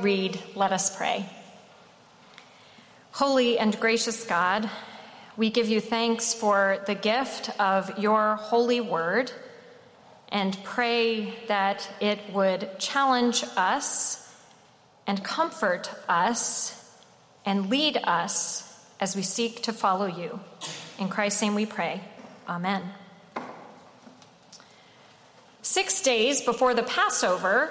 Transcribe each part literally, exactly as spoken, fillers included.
Read, let us pray. Holy and gracious God, we give you thanks for the gift of your holy word and pray that it would challenge us and comfort us and lead us as we seek to follow you. In Christ's name we pray. Amen. Six days before the Passover,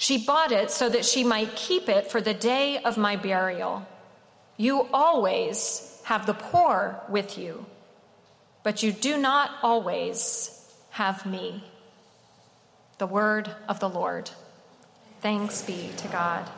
She bought it so that she might keep it for the day of my burial. You always have the poor with you, but you do not always have me." The word of the Lord. Thanks be to God.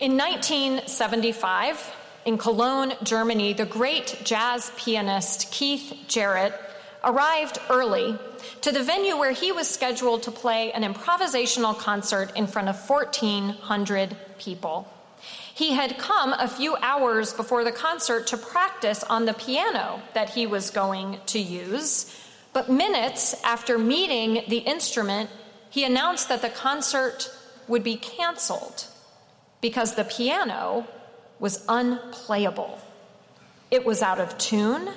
In nineteen seventy-five, in Cologne, Germany, the great jazz pianist Keith Jarrett arrived early to the venue where he was scheduled to play an improvisational concert in front of fourteen hundred people. He had come a few hours before the concert to practice on the piano that he was going to use, but minutes after meeting the instrument, he announced that the concert would be canceled because the piano was unplayable. It was out of tune.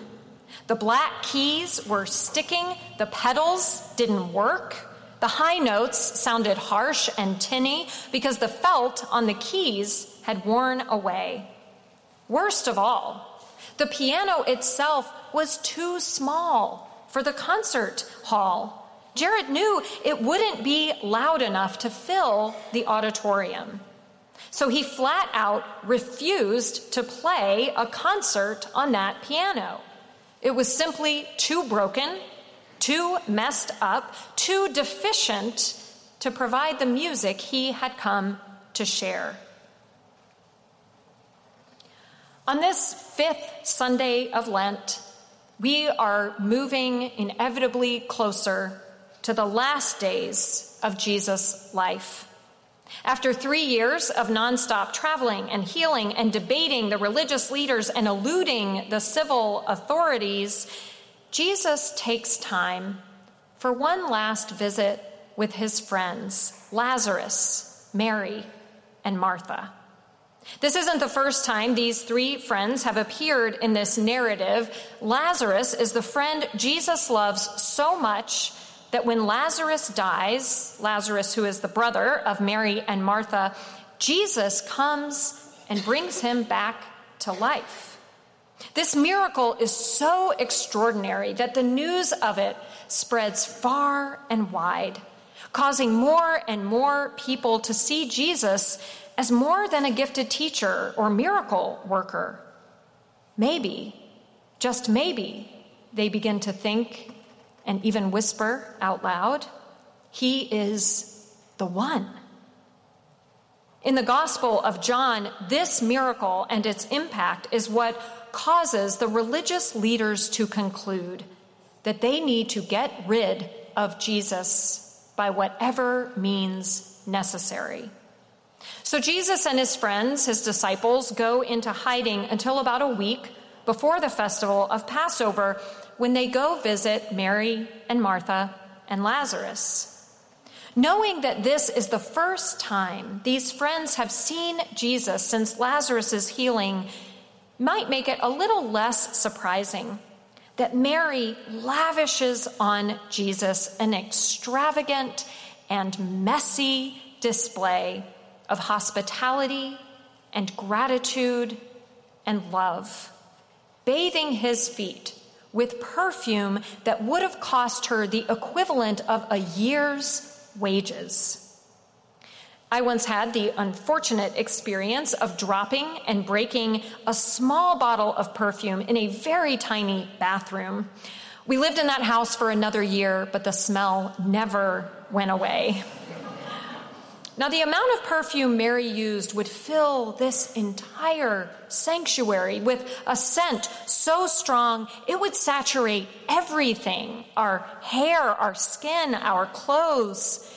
The black keys were sticking, the pedals didn't work, the high notes sounded harsh and tinny because the felt on the keys had worn away. Worst of all, the piano itself was too small for the concert hall. Jared knew it wouldn't be loud enough to fill the auditorium. So he flat out refused to play a concert on that piano. It was simply too broken, too messed up, too deficient to provide the music he had come to share. On this fifth Sunday of Lent, we are moving inevitably closer to the last days of Jesus' life. After three years of nonstop traveling and healing and debating the religious leaders and eluding the civil authorities, Jesus takes time for one last visit with his friends, Lazarus, Mary, and Martha. This isn't the first time these three friends have appeared in this narrative. Lazarus is the friend Jesus loves so much that when Lazarus dies, Lazarus, who is the brother of Mary and Martha, Jesus comes and brings him back to life. This miracle is so extraordinary that the news of it spreads far and wide, causing more and more people to see Jesus as more than a gifted teacher or miracle worker. Maybe, just maybe, they begin to think and even whisper out loud, "He is the one." In the Gospel of John, this miracle and its impact is what causes the religious leaders to conclude that they need to get rid of Jesus by whatever means necessary. So Jesus and his friends, his disciples, go into hiding until about a week before the festival of Passover, when they go visit Mary and Martha and Lazarus. Knowing that this is the first time these friends have seen Jesus since Lazarus's healing might make it a little less surprising that Mary lavishes on Jesus an extravagant and messy display of hospitality and gratitude and love, bathing his feet with perfume that would have cost her the equivalent of a year's wages. I once had the unfortunate experience of dropping and breaking a small bottle of perfume in a very tiny bathroom. We lived in that house for another year, but the smell never went away. Now, the amount of perfume Mary used would fill this entire sanctuary with a scent so strong it would saturate everything, our hair, our skin, our clothes.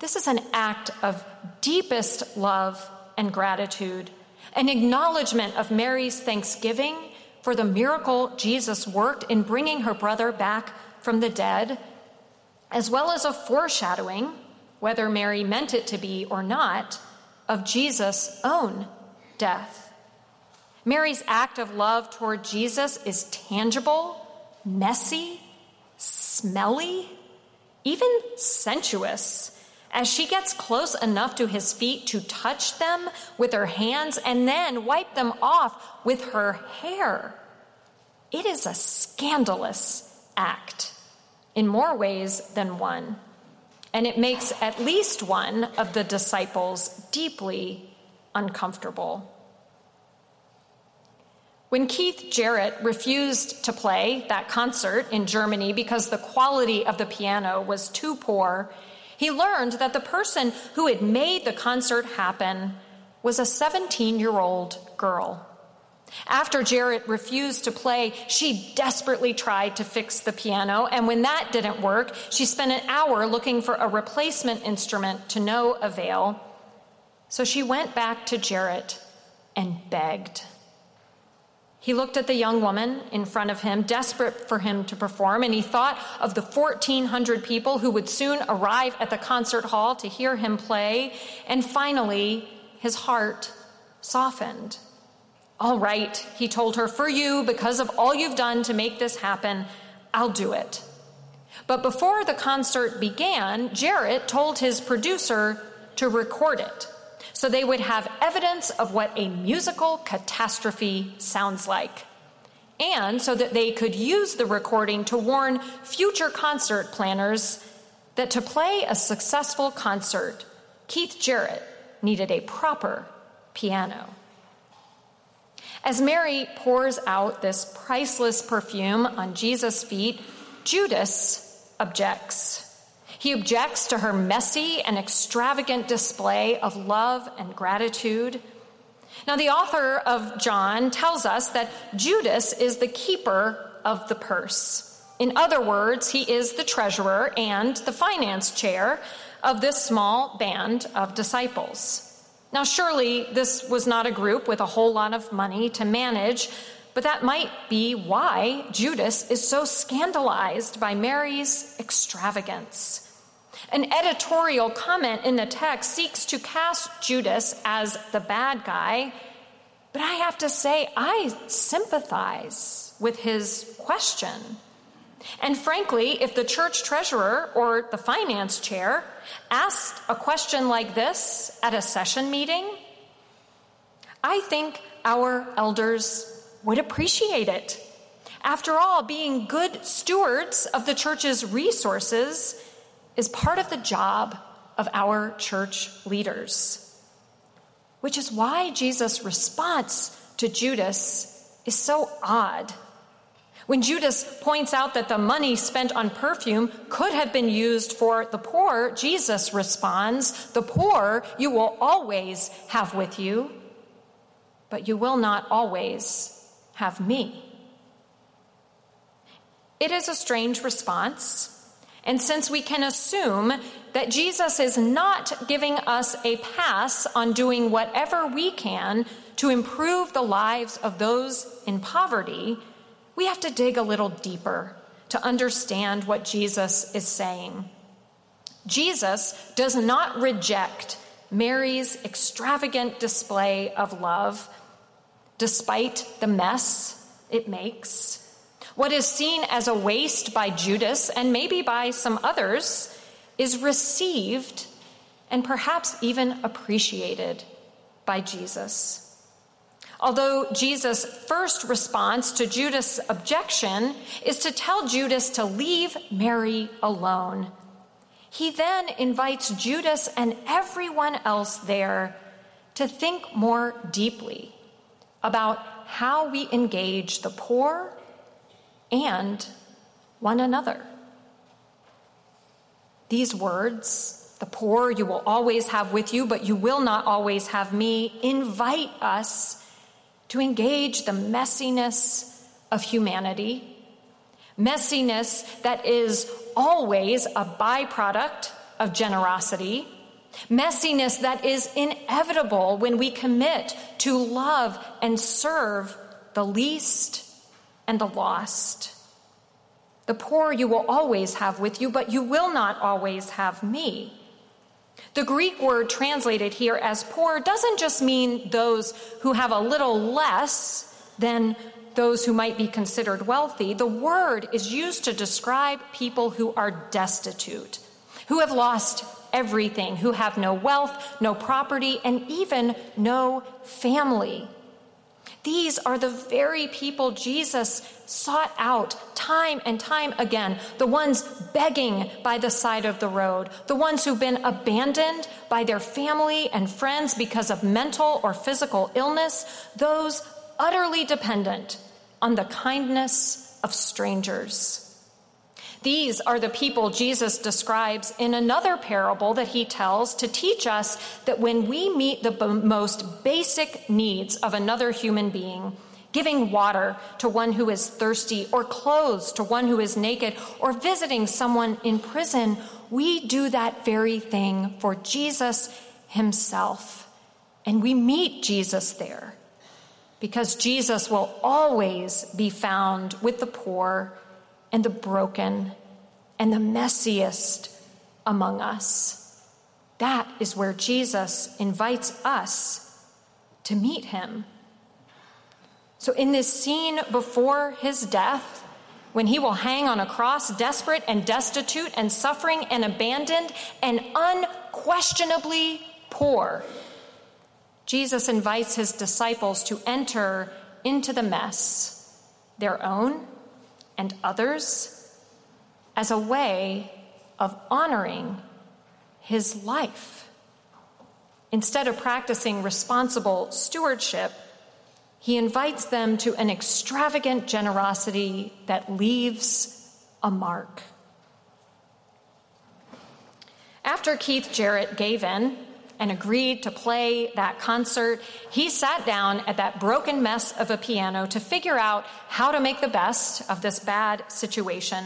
This is an act of deepest love and gratitude, an acknowledgement of Mary's thanksgiving for the miracle Jesus worked in bringing her brother back from the dead, as well as a foreshadowing, whether Mary meant it to be or not, of Jesus' own death. Mary's act of love toward Jesus is tangible, messy, smelly, even sensuous, as she gets close enough to his feet to touch them with her hands and then wipe them off with her hair. It is a scandalous act in more ways than one. And it makes at least one of the disciples deeply uncomfortable. When Keith Jarrett refused to play that concert in Germany because the quality of the piano was too poor, he learned that the person who had made the concert happen was a seventeen-year-old girl. After Jarrett refused to play, she desperately tried to fix the piano, and when that didn't work, she spent an hour looking for a replacement instrument to no avail. So she went back to Jarrett and begged. He looked at the young woman in front of him, desperate for him to perform, and he thought of the fourteen hundred people who would soon arrive at the concert hall to hear him play, and finally, his heart softened. "All right," he told her, "for you, because of all you've done to make this happen, I'll do it." But before the concert began, Jarrett told his producer to record it so they would have evidence of what a musical catastrophe sounds like, and so that they could use the recording to warn future concert planners that to play a successful concert, Keith Jarrett needed a proper piano. As Mary pours out this priceless perfume on Jesus' feet, Judas objects. He objects to her messy and extravagant display of love and gratitude. Now, the author of John tells us that Judas is the keeper of the purse. In other words, he is the treasurer and the finance chair of this small band of disciples. Now, surely this was not a group with a whole lot of money to manage, but that might be why Judas is so scandalized by Mary's extravagance. An editorial comment in the text seeks to cast Judas as the bad guy, but I have to say I sympathize with his question. And frankly, if the church treasurer or the finance chair asked a question like this at a session meeting, I think our elders would appreciate it. After all, being good stewards of the church's resources is part of the job of our church leaders, which is why Jesus' response to Judas is so odd. When Judas points out that the money spent on perfume could have been used for the poor, Jesus responds, "The poor you will always have with you, but you will not always have me." It is a strange response, and since we can assume that Jesus is not giving us a pass on doing whatever we can to improve the lives of those in poverty, we have to dig a little deeper to understand what Jesus is saying. Jesus does not reject Mary's extravagant display of love, despite the mess it makes. What is seen as a waste by Judas, and maybe by some others, is received and perhaps even appreciated by Jesus. although Jesus' first response to Judas' objection is to tell Judas to leave Mary alone. He then invites Judas and everyone else there to think more deeply about how we engage the poor and one another. These words, the poor you will always have with you, but you will not always have me, invite us to engage the messiness of humanity, messiness that is always a byproduct of generosity, messiness that is inevitable when we commit to love and serve the least and the lost. The poor you will always have with you, but you will not always have me. The Greek word translated here as poor doesn't just mean those who have a little less than those who might be considered wealthy. The word is used to describe people who are destitute, who have lost everything, who have no wealth, no property, and even no family. These are the very people Jesus sought out time and time again, the ones begging by the side of the road, the ones who've been abandoned by their family and friends because of mental or physical illness, those utterly dependent on the kindness of strangers. These are the people Jesus describes in another parable that he tells to teach us that when we meet the most basic needs of another human being, giving water to one who is thirsty or clothes to one who is naked or visiting someone in prison, we do that very thing for Jesus himself. And we meet Jesus there because Jesus will always be found with the poor and the broken, and the messiest among us. That is where Jesus invites us to meet him. So in this scene before his death, when he will hang on a cross, desperate and destitute and suffering and abandoned and unquestionably poor, Jesus invites his disciples to enter into the mess, their own and others, as a way of honoring his life. Instead of practicing responsible stewardship, he invites them to an extravagant generosity that leaves a mark. After Keith Jarrett gave in and agreed to play that concert, he sat down at that broken mess of a piano to figure out how to make the best of this bad situation.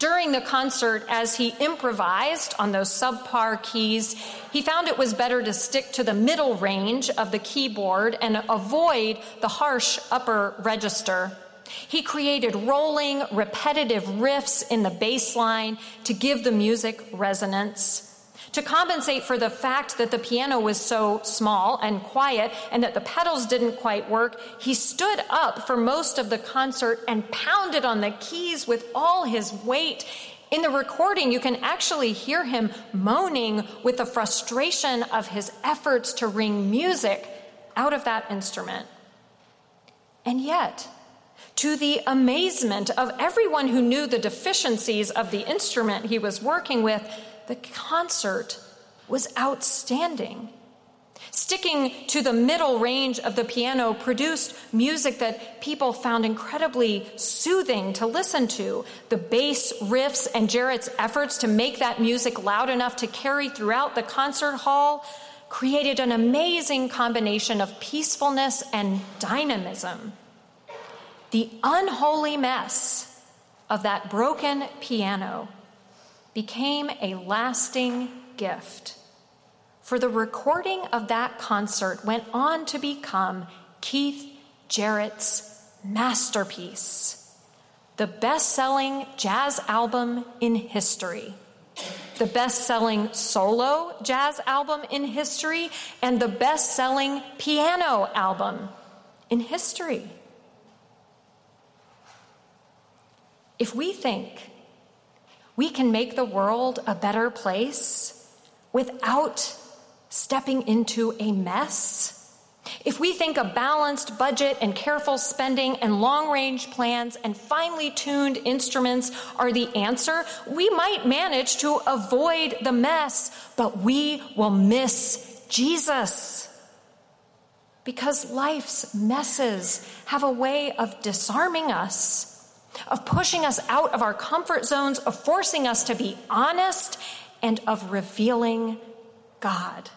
During the concert, as he improvised on those subpar keys, he found it was better to stick to the middle range of the keyboard and avoid the harsh upper register. He created rolling, repetitive riffs in the bass line to give the music resonance. To compensate for the fact that the piano was so small and quiet and that the pedals didn't quite work, he stood up for most of the concert and pounded on the keys with all his weight. In the recording, you can actually hear him moaning with the frustration of his efforts to wring music out of that instrument. And yet, to the amazement of everyone who knew the deficiencies of the instrument he was working with, the concert was outstanding. Sticking to the middle range of the piano produced music that people found incredibly soothing to listen to. The bass riffs and Jarrett's efforts to make that music loud enough to carry throughout the concert hall created an amazing combination of peacefulness and dynamism. The unholy mess of that broken piano became a lasting gift, for the recording of that concert went on to become Keith Jarrett's masterpiece, the best-selling jazz album in history, the best-selling solo jazz album in history, and the best-selling piano album in history. If we think we can make the world a better place without stepping into a mess, If we think a balanced budget and careful spending and long-range plans and finely tuned instruments are the answer, we might manage to avoid the mess, but we will miss Jesus. Because life's messes have a way of disarming us, of pushing us out of our comfort zones, of forcing us to be honest, and of revealing God.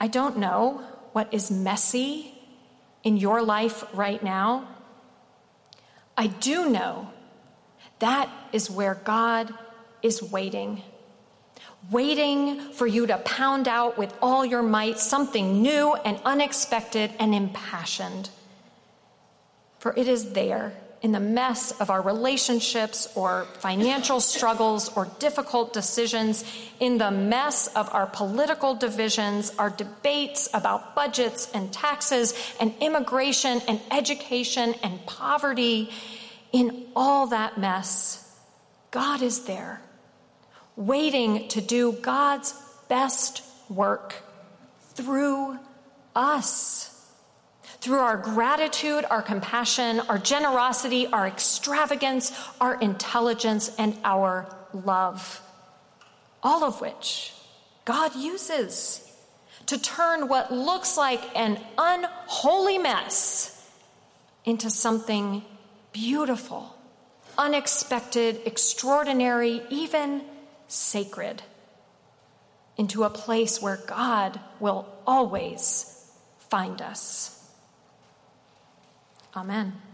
I don't know what is messy in your life right now. I do know that is where God is waiting, waiting for you to pound out with all your might something new and unexpected and impassioned. For it is there, in the mess of our relationships or financial struggles or difficult decisions, in the mess of our political divisions, our debates about budgets and taxes and immigration and education and poverty, in all that mess, God is there, waiting to do God's best work through us. Through our gratitude, our compassion, our generosity, our extravagance, our intelligence, and our love. All of which God uses to turn what looks like an unholy mess into something beautiful, unexpected, extraordinary, even sacred. Into a place where God will always find us. Amen.